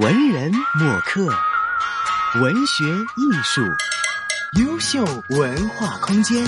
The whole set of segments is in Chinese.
文人墨客，文学艺术，优秀文化空间。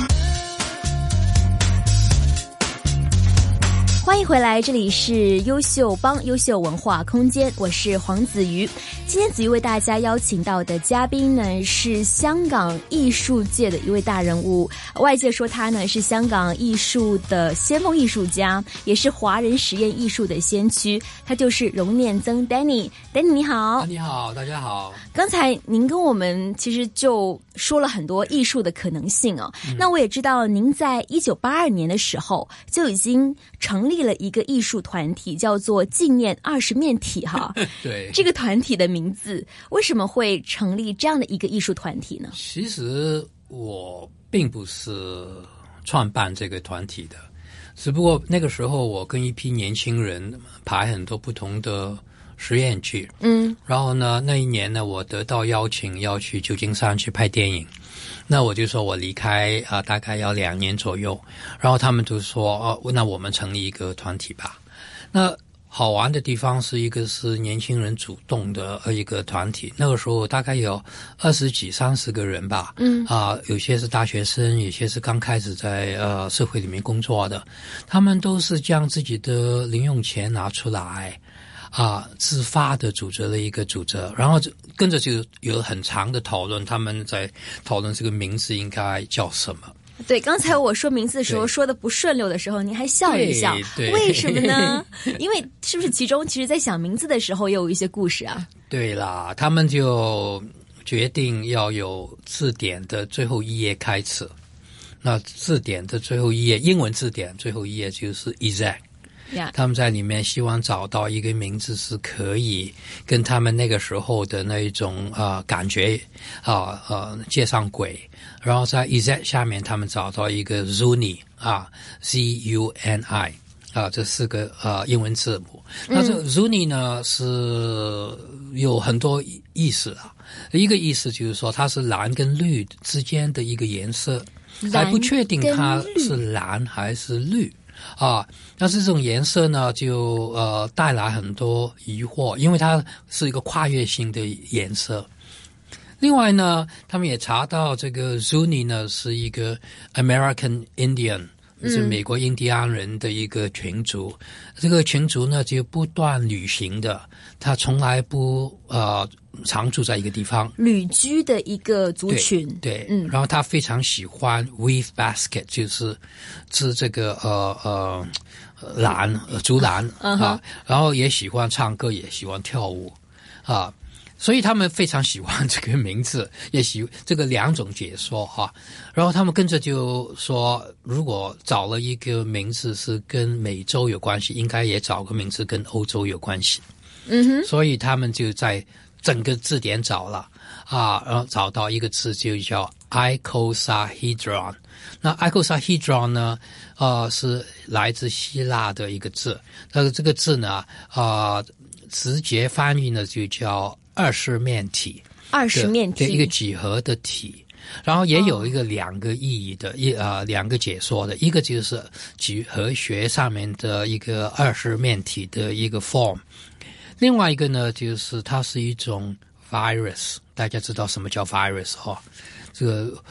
欢迎回来，这里是优秀帮优秀文化空间，我是黄子瑜。今天子瑜为大家邀请到的嘉宾呢，是香港艺术界的一位大人物，外界说他呢是香港艺术的先锋艺术家，也是华人实验艺术的先驱，他就是容念增 Danny。 Danny 你好。你好，大家好。刚才您跟我们其实就说了很多艺术的可能性哦。那我也知道您在1982年的时候就已经成立了一个艺术团体，叫做纪念20面体哈。对，这个团体的名字为什么会成立这样的一个艺术团体呢？其实我并不是创办这个团体的，只不过那个时候我跟一批年轻人排很多不同的实验剧，然后呢，那一年呢，我得到邀请要去旧金山去拍电影，那我就说我离开啊，大概要2年左右，然后他们就说哦，那我们成立一个团体吧。那好玩的地方是一个是年轻人主动的一个团体，那个时候大概有20几30个人吧，有些是大学生，有些是刚开始在社会里面工作的，他们都是将自己的零用钱拿出来。自发的组织了一个组织，然后跟着就有很长的讨论，他们在讨论这个名字应该叫什么。对，刚才我说名字的时候说的不顺溜的时候，您还笑一笑，为什么呢？因为是不是其中其实在想名字的时候也有一些故事啊？对啦，他们就决定要有字典的最后一页开始，那字典的最后一页，英文字典最后一页就是 exact。他们在里面希望找到一个名字是可以跟他们那个时候的那一种感觉接上轨，然后在 exact 下面他们找到一个 Zuni 啊 Zuni 啊，这4个英文字母。那这 Zuni 呢是有很多意思啊，一个意思就是说它是蓝跟绿之间的一个颜色，还不确定它是蓝还是绿啊，但是这种颜色呢，就带来很多疑惑，因为它是一个跨越性的颜色。另外呢，他们也查到这个 Zuni 呢是一个 American Indian， 是美国印第安人的一个群族。这个群族呢就不断旅行的，他从来不常住在一个地方，旅居的一个族群。 对，然后他非常喜欢 weave basket， 就是织这个竹篮啊，然后也喜欢唱歌，也喜欢跳舞啊，所以他们非常喜欢这个名字，也喜这个两种解说哈。然后他们跟着就说，如果找了一个名字是跟美洲有关系，应该也找个名字跟欧洲有关系。所以他们就在整个字典找了啊，然后找到一个字就叫 icosahedron。 那 icosahedron 呢是来自希腊的一个字，但是这个字呢直接翻译呢就叫20面体。20面体一个几何的体，然后也有一个2个意义的2个解说的，一个就是几何学上面的一个20面体的一个 form，另外一个呢，就是它是一种 virus， 大家知道什么叫 virus 哈？这个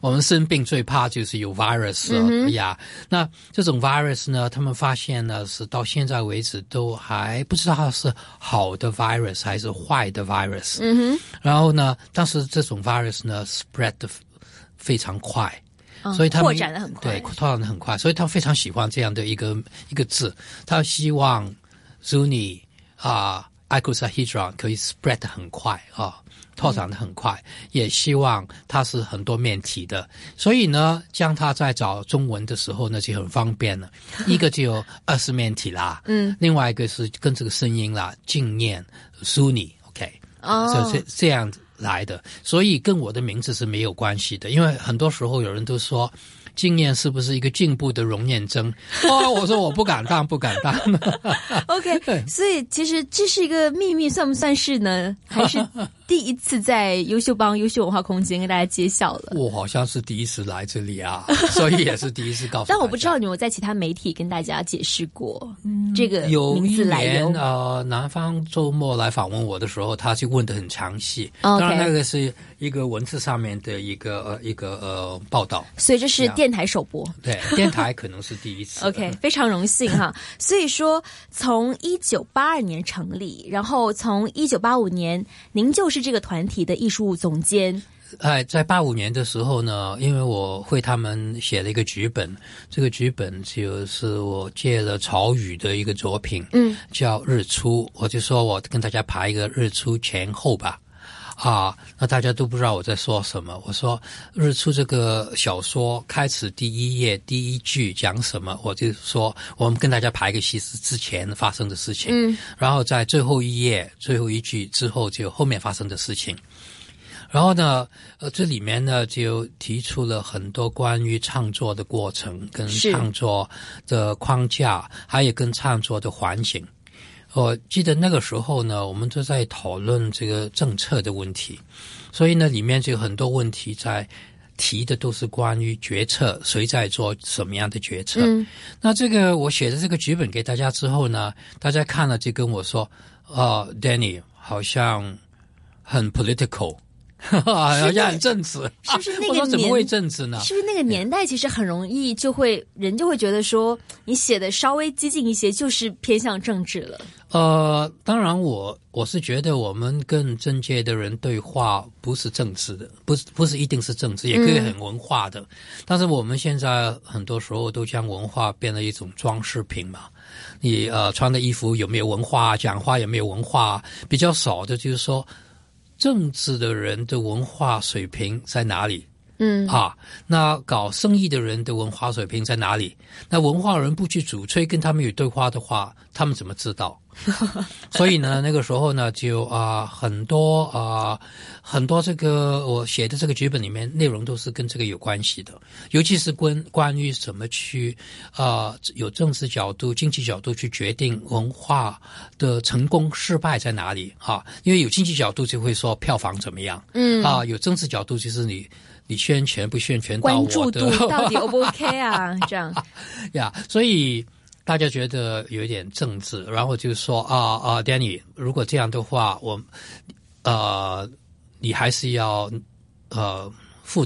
我们生病最怕就是有 virus 呀。那这种 virus 呢，他们发现呢是到现在为止都还不知道它是好的 virus 还是坏的 virus。然后呢，但是这种 virus 呢 spread 的非常快。所以他们拓展的很快，所以他非常喜欢这样的一个字，他希望 Zuni。icosahedron 可以 spread 得很快拓展得很快，也希望它是很多面体的，所以呢，将它在找中文的时候呢就很方便了，一个就有20面体啦，另外一个是跟这个声音啦，纪念 Zuni， OK， 这样来的，所以跟我的名字是没有关系的，因为很多时候有人都说。纪念是不是一个进步的容念增？我说我不敢当。OK， 所以其实这是一个秘密，算不算是呢？还是第一次在优秀帮优秀文化空间跟大家揭晓了。我好像是第一次来这里啊，所以也是第一次告诉大家。但我不知道你有没有在其他媒体跟大家解释过这个名字来由。有一年南方周末来访问我的时候，他就问得很详细。当然那个是一个文字上面的一个报道。所以这是电台首播。对，电台可能是第一次。OK， 非常荣幸哈。所以说，从1982年成立，然后从1985年，您就是这个团体的艺术总监。在85年的时候呢，因为我为他们写了一个剧本，这个剧本就是我借了曹禺的一个作品，叫《日出》，我就说我跟大家排一个日出前后吧。那大家都不知道我在说什么。我说日出这个小说开始第一页第一句讲什么，我就说我们跟大家排一个其实之前发生的事情，然后在最后一页最后一句之后就后面发生的事情。然后呢，这里面呢就提出了很多关于创作的过程跟创作的框架，还有跟创作的环境。我记得那个时候呢，我们都在讨论这个政策的问题，所以呢，里面就有很多问题在提的都是关于决策，谁在做什么样的决策。那这个我写的这个剧本给大家之后呢，大家看了就跟我说，Danny 好像很 political。好像很政治，是不是那个年？我说怎么会政治呢？是不是那个年代其实很容易就会人就会觉得说你写的稍微激进一些就是偏向政治了。当然我是觉得我们跟政界的人对话不是政治的，不是一定是政治，也可以很文化的。但是我们现在很多时候都将文化变成一种装饰品嘛。你穿的衣服有没有文化，讲话有没有文化，比较少的就是说政治的人的文化水平在哪里？那搞生意的人的文化水平在哪里？那文化人不去主催跟他们有对话的话，他们怎么知道？所以呢，那个时候呢，就很多这个我写的这个剧本里面内容都是跟这个有关系的，尤其是关于怎么去有政治角度、经济角度去决定文化的成功失败在哪里啊？因为有经济角度就会说票房怎么样，有政治角度就是你宣传不宣传到我的关注度到底 O 不 OK 啊？这样呀，所以。大家觉得有点政治，然后就说Danny， 如果这样的话，你还是要负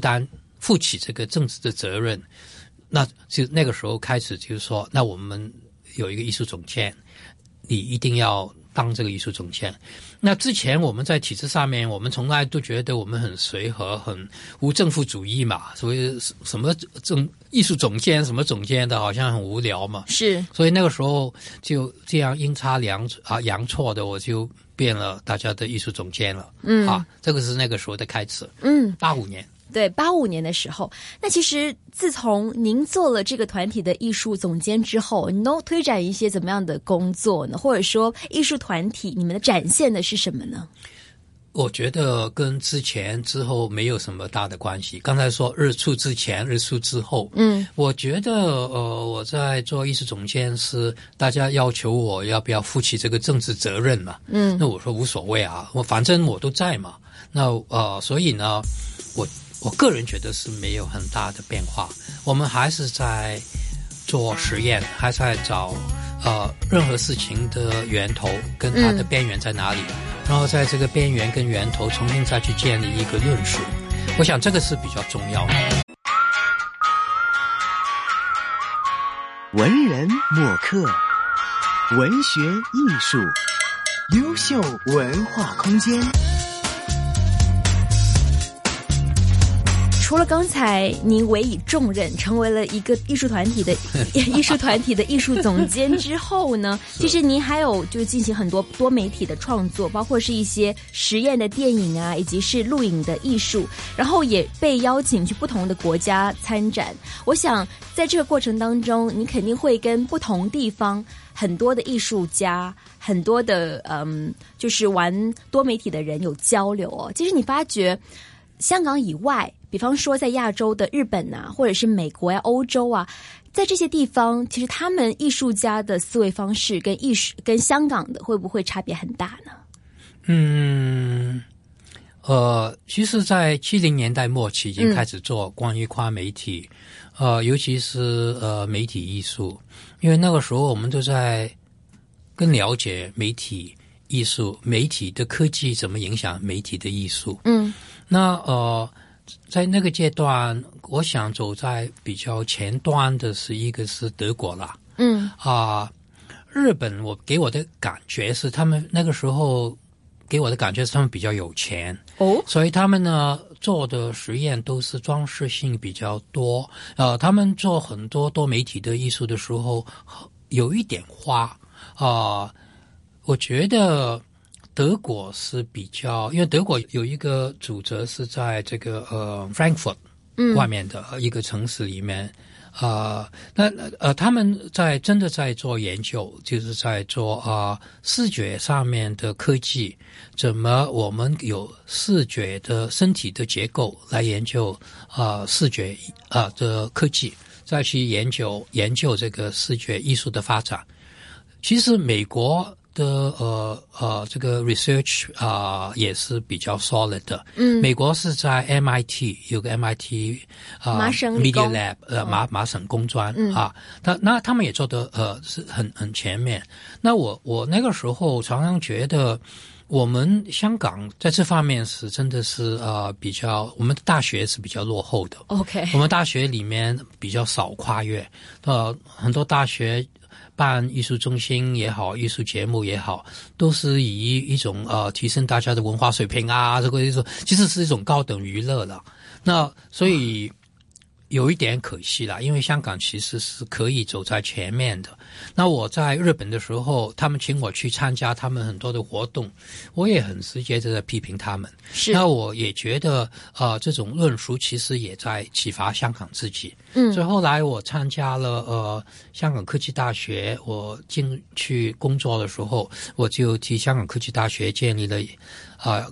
起这个政治的责任。那就那个时候开始就是说，那我们有一个艺术总监，你一定要当这个艺术总监。那之前我们在体制上面，我们从来都觉得我们很随和，很无政府主义嘛，所以什么艺术总监什么总监的好像很无聊嘛，是，所以那个时候就这样阴差阳错的我就变了大家的艺术总监了。这个是那个时候的开始。85年，对，85年的时候。那其实自从您做了这个团体的艺术总监之后，您都推展一些怎么样的工作呢？或者说艺术团体你们的展现的是什么呢？我觉得跟之前之后没有什么大的关系。刚才说日出之前日出之后，我觉得我在做艺术总监是大家要求我要不要负起这个政治责任嘛，那我说无所谓啊，我反正我都在嘛。那所以呢我个人觉得是没有很大的变化，我们还是在做实验，还是在找任何事情的源头跟它的边缘在哪里，然后在这个边缘跟源头重新再去建立一个论述，我想这个是比较重要的。文人墨客，文学艺术，优秀文化空间。除了刚才您委以重任成为了一个艺术团体的艺术总监之后呢，其实您还有就进行很多多媒体的创作，包括是一些实验的电影啊，以及是录影的艺术，然后也被邀请去不同的国家参展。我想在这个过程当中，你肯定会跟不同地方很多的艺术家，很多的就是玩多媒体的人有交流哦。其实你发觉香港以外，比方说在亚洲的日本啊，或者是美国呀、欧洲啊，在这些地方，其实他们艺术家的思维方式跟香港的会不会差别很大呢？其实在70年代末期已经开始做关于跨媒体，尤其是媒体艺术，因为那个时候我们都在更了解媒体艺术，媒体的科技怎么影响媒体的艺术。那在那个阶段，我想走在比较前端的是一个是德国啦，日本我给我的感觉是他们那个时候给我的感觉是他们比较有钱哦，所以他们呢做的实验都是装饰性比较多，他们做很多多媒体的艺术的时候有一点花我觉得德国是比较，因为德国有一个主责是在这个Frankfurt 外面的一个城市里面，那他们在真的在做研究，就是在做视觉上面的科技，怎么我们有视觉的身体的结构来研究视觉的科技，再去研究这个视觉艺术的发展。其实美国的这个 research 也是比较 solid 的。美国是在 MIT 有个 MIT Media Lab 麻省工专那他们也做的是很全面。那我那个时候常常觉得我们香港在这方面是真的是比较，我们的大学是比较落后的。OK， 我们大学里面比较少跨越，很多大学办艺术中心也好，艺术节目也好，都是以一种提升大家的文化水平这个其实是一种高等娱乐了。那所以有一点可惜啦，因为香港其实是可以走在前面的。那我在日本的时候，他们请我去参加他们很多的活动，我也很直接的批评他们。是，那我也觉得这种论述其实也在启发香港自己。所以后来我参加了香港科技大学，我进去工作的时候，我就替香港科技大学建立了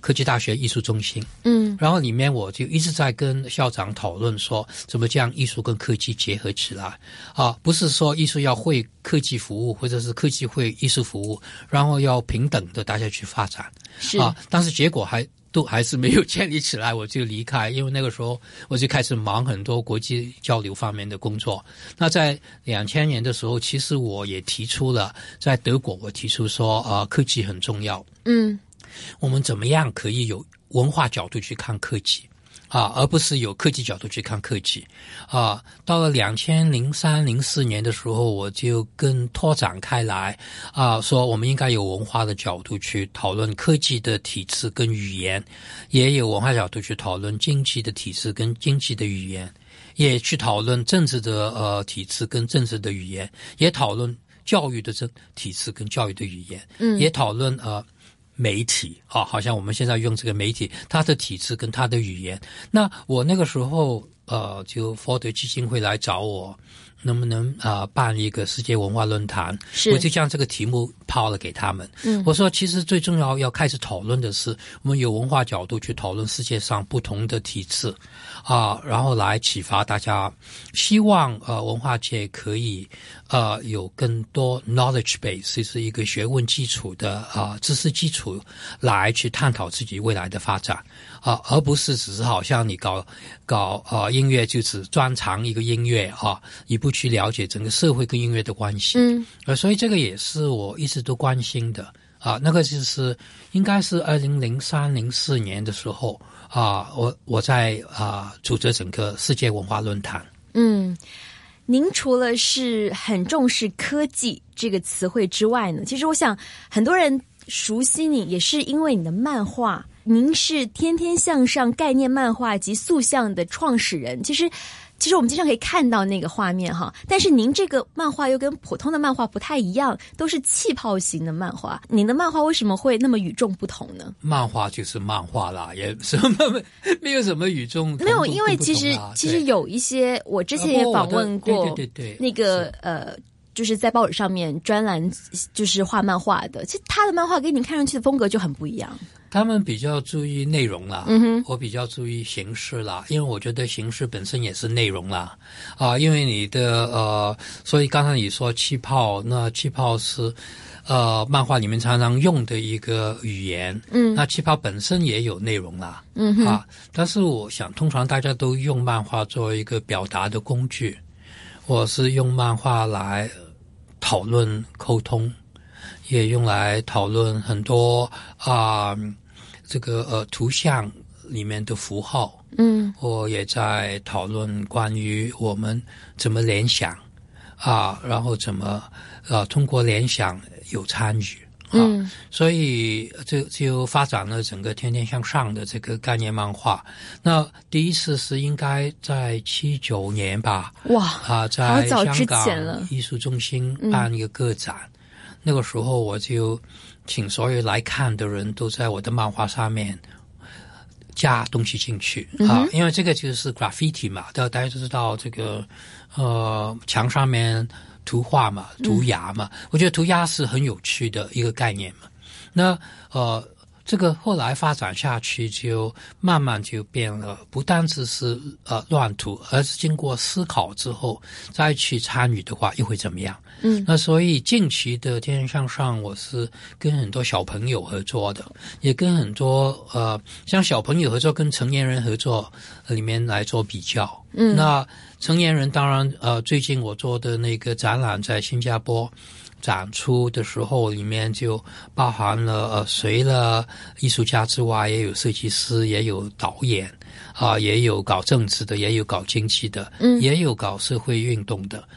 科技大学艺术中心。然后里面我就一直在跟校长讨论说怎么将艺术跟科技结合起来不是说艺术要会科技服务，或者是科技会艺术服务，然后要平等的大家去发展。是但是结果还是没有建立起来，我就离开，因为那个时候我就开始忙很多国际交流方面的工作。那在2000年的时候，其实我也提出了，在德国我提出说科技很重要。我们怎么样可以有文化角度去看科技而不是有科技角度去看科技到了2003、2004年的时候，我就更拓展开来说我们应该有文化的角度去讨论科技的体制跟语言，也有文化角度去讨论经济的体制跟经济的语言，也去讨论政治的体制跟政治的语言，也讨论教育的体制跟教育的语言，也讨论媒体好像我们现在用这个媒体，它的体制跟它的语言。那我那个时候就佛德基金会来找我，能不能办一个世界文化论坛。我就将这个题目抛了给他们。我说其实最重要要开始讨论的是，我们有文化角度去讨论世界上不同的体制然后来启发大家，希望文化界可以有更多 knowledge base， 就是一个学问基础的知识基础，来去探讨自己未来的发展而不是只是好像你搞音乐就只专长一个音乐你不去了解整个社会跟音乐的关系。所以这个也是我一直都关心的那个就是应该是2003、2004年的时候我在组织整个世界文化论坛。您除了是很重视科技这个词汇之外呢，其实我想很多人熟悉你也是因为你的漫画，您是天天向上概念漫画及塑像的创始人。其实我们经常可以看到那个画面哈，但是您这个漫画又跟普通的漫画不太一样，都是气泡型的漫画。您的漫画为什么会那么与众不同呢？漫画就是漫画啦，也什么没有什么与众不同。没有，因为其实有一些我之前也访问过，对那个就是在报纸上面专栏就是画漫画的，其实他的漫画跟您看上去的风格就很不一样。他们比较注意内容啦，我比较注意形式啦，因为我觉得形式本身也是内容啦，啊，因为你的所以刚才你说气泡，那气泡是漫画里面常常用的一个语言，那气泡本身也有内容啦，啊，但是我想通常大家都用漫画作为一个表达的工具，我是用漫画来讨论沟通，也用来讨论很多图像里面的符号，我也在讨论关于我们怎么联想啊，然后怎么通过联想有参与啊，所以就发展了整个天天向上的这个概念漫画。那第一次是应该在79年吧，哇啊，在香港艺术中心办一个个展，那个时候我就请所有来看的人都在我的漫画上面加东西进去啊，因为这个就是 graffiti 嘛，大家都知道这个墙上面涂画嘛，涂鸦嘛，我觉得涂鸦是很有趣的一个概念嘛。那这个后来发展下去，就慢慢就变了，不单只是乱涂，而是经过思考之后再去参与的话，又会怎么样？那所以近期的天天向上，我是跟很多小朋友合作的，也跟很多像小朋友合作跟成年人合作里面来做比较。那成年人当然最近我做的那个展览在新加坡展出的时候，里面就包含了除了艺术家之外，也有设计师，也有导演啊，也有搞政治的，也有搞经济的，也有搞社会运动的，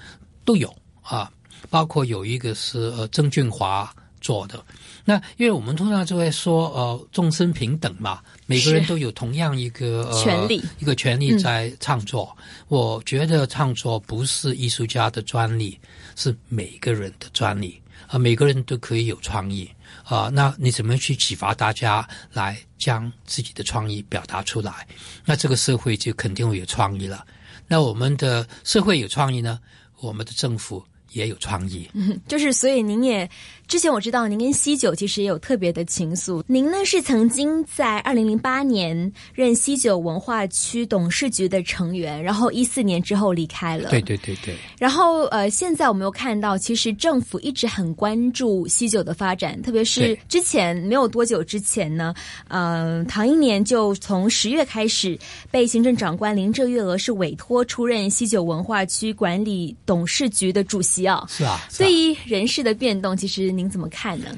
都有啊。包括有一个是郑俊华做的。那因为我们通常就会说众生平等嘛，每个人都有同样一个权利，一个权利在创作。我觉得创作不是艺术家的专利，是每个人的专利啊，每个人都可以有创意啊。那你怎么去启发大家来将自己的创意表达出来？那这个社会就肯定会有创意了。那我们的社会有创意呢，我们的政府也有创意。就是所以您也之前我知道您跟西九其实也有特别的情愫。您呢是曾经在2008年任西九文化区董事局的成员，然后14年之后离开了。对对对对。然后现在我们又看到，其实政府一直很关注西九的发展，特别是之前没有多久之前呢，唐英年就从10月开始被行政长官林郑月娥是委托出任西九文化区管理董事局的主席。是啊，对于人事的变动，其实您怎么看呢？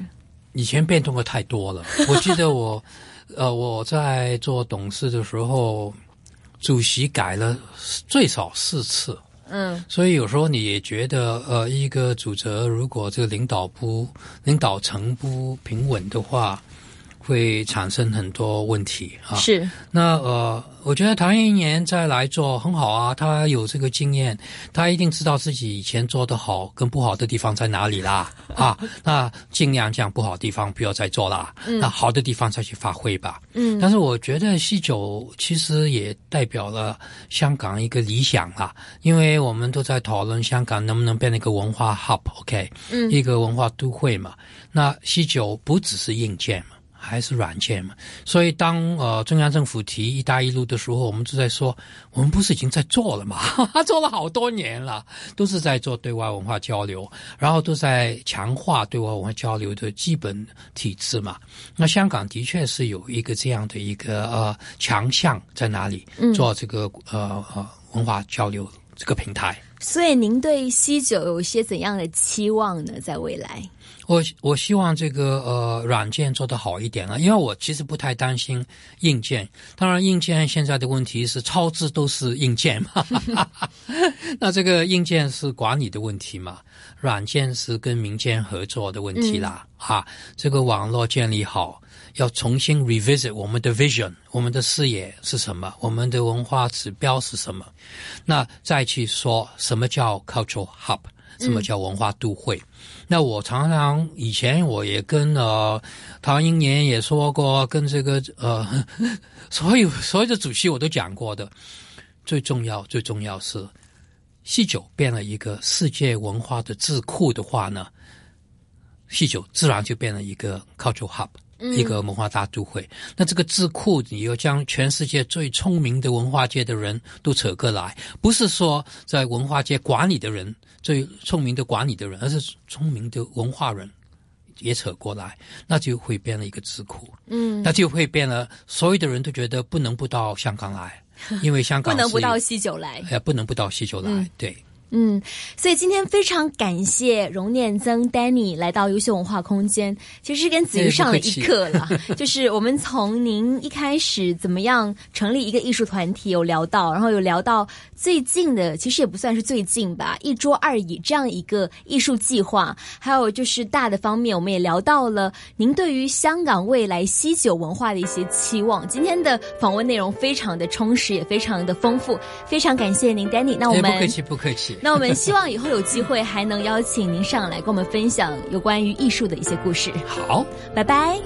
以前变动的太多了，我记得我在做董事的时候，主席改了最少4次。所以有时候你也觉得，一个主责如果这个领导层不平稳的话，会产生很多问题啊。是。那我觉得唐英年再来做很好啊，他有这个经验，他一定知道自己以前做得好跟不好的地方在哪里啦啊，那尽量这样不好的地方不要再做啦，那好的地方再去发挥吧。但是我觉得西九其实也代表了香港一个理想啦，因为我们都在讨论香港能不能变成一个文化 hub， OK， 一个文化都会嘛。那西九不只是硬件嘛，还是软件嘛，所以当中央政府提“一带一路”的时候，我们就在说，我们不是已经在做了嘛？做了好多年了，都是在做对外文化交流，然后都在强化对外文化交流的基本体制嘛。那香港的确是有一个这样的一个强项在哪里，做这个文化交流这个平台。所以您对西九有些怎样的期望呢？在未来，我希望这个软件做得好一点了，因为我其实不太担心硬件。当然硬件现在的问题是超支都是硬件嘛，那这个硬件是管理的问题嘛，软件是跟民间合作的问题啦。这个网络建立好，要重新 revisit 我们的 vision， 我们的视野是什么，我们的文化指标是什么，那再去说什么叫 cultural hub， 什么叫文化都会。那我常常以前我也跟唐英年也说过，跟这个所有的主席我都讲过的，最重要是西九变了一个世界文化的智库的话呢，西九自然就变了一个 cultural hub。一个文化大都会。那这个智库你要将全世界最聪明的文化界的人都扯过来，不是说在文化界管理的人，最聪明的管理的人，而是聪明的文化人也扯过来，那就会变了一个智库。那就会变了，所有的人都觉得不能不到香港来，因为香港不能不到西九来，不能不到西九来，对。所以今天非常感谢荣念增 Danny 来到优秀文化空间，其实是跟子瑜上了一课了，就是我们从您一开始怎么样成立一个艺术团体有聊到，然后有聊到最近的，其实也不算是最近吧，一桌二椅这样一个艺术计划，还有就是大的方面我们也聊到了您对于香港未来西九文化的一些期望。今天的访问内容非常的充实，也非常的丰富，非常感谢您 Danny。 那我们不客气不客气。那我们希望以后有机会还能邀请您上来跟我们分享有关于艺术的一些故事。好，拜拜。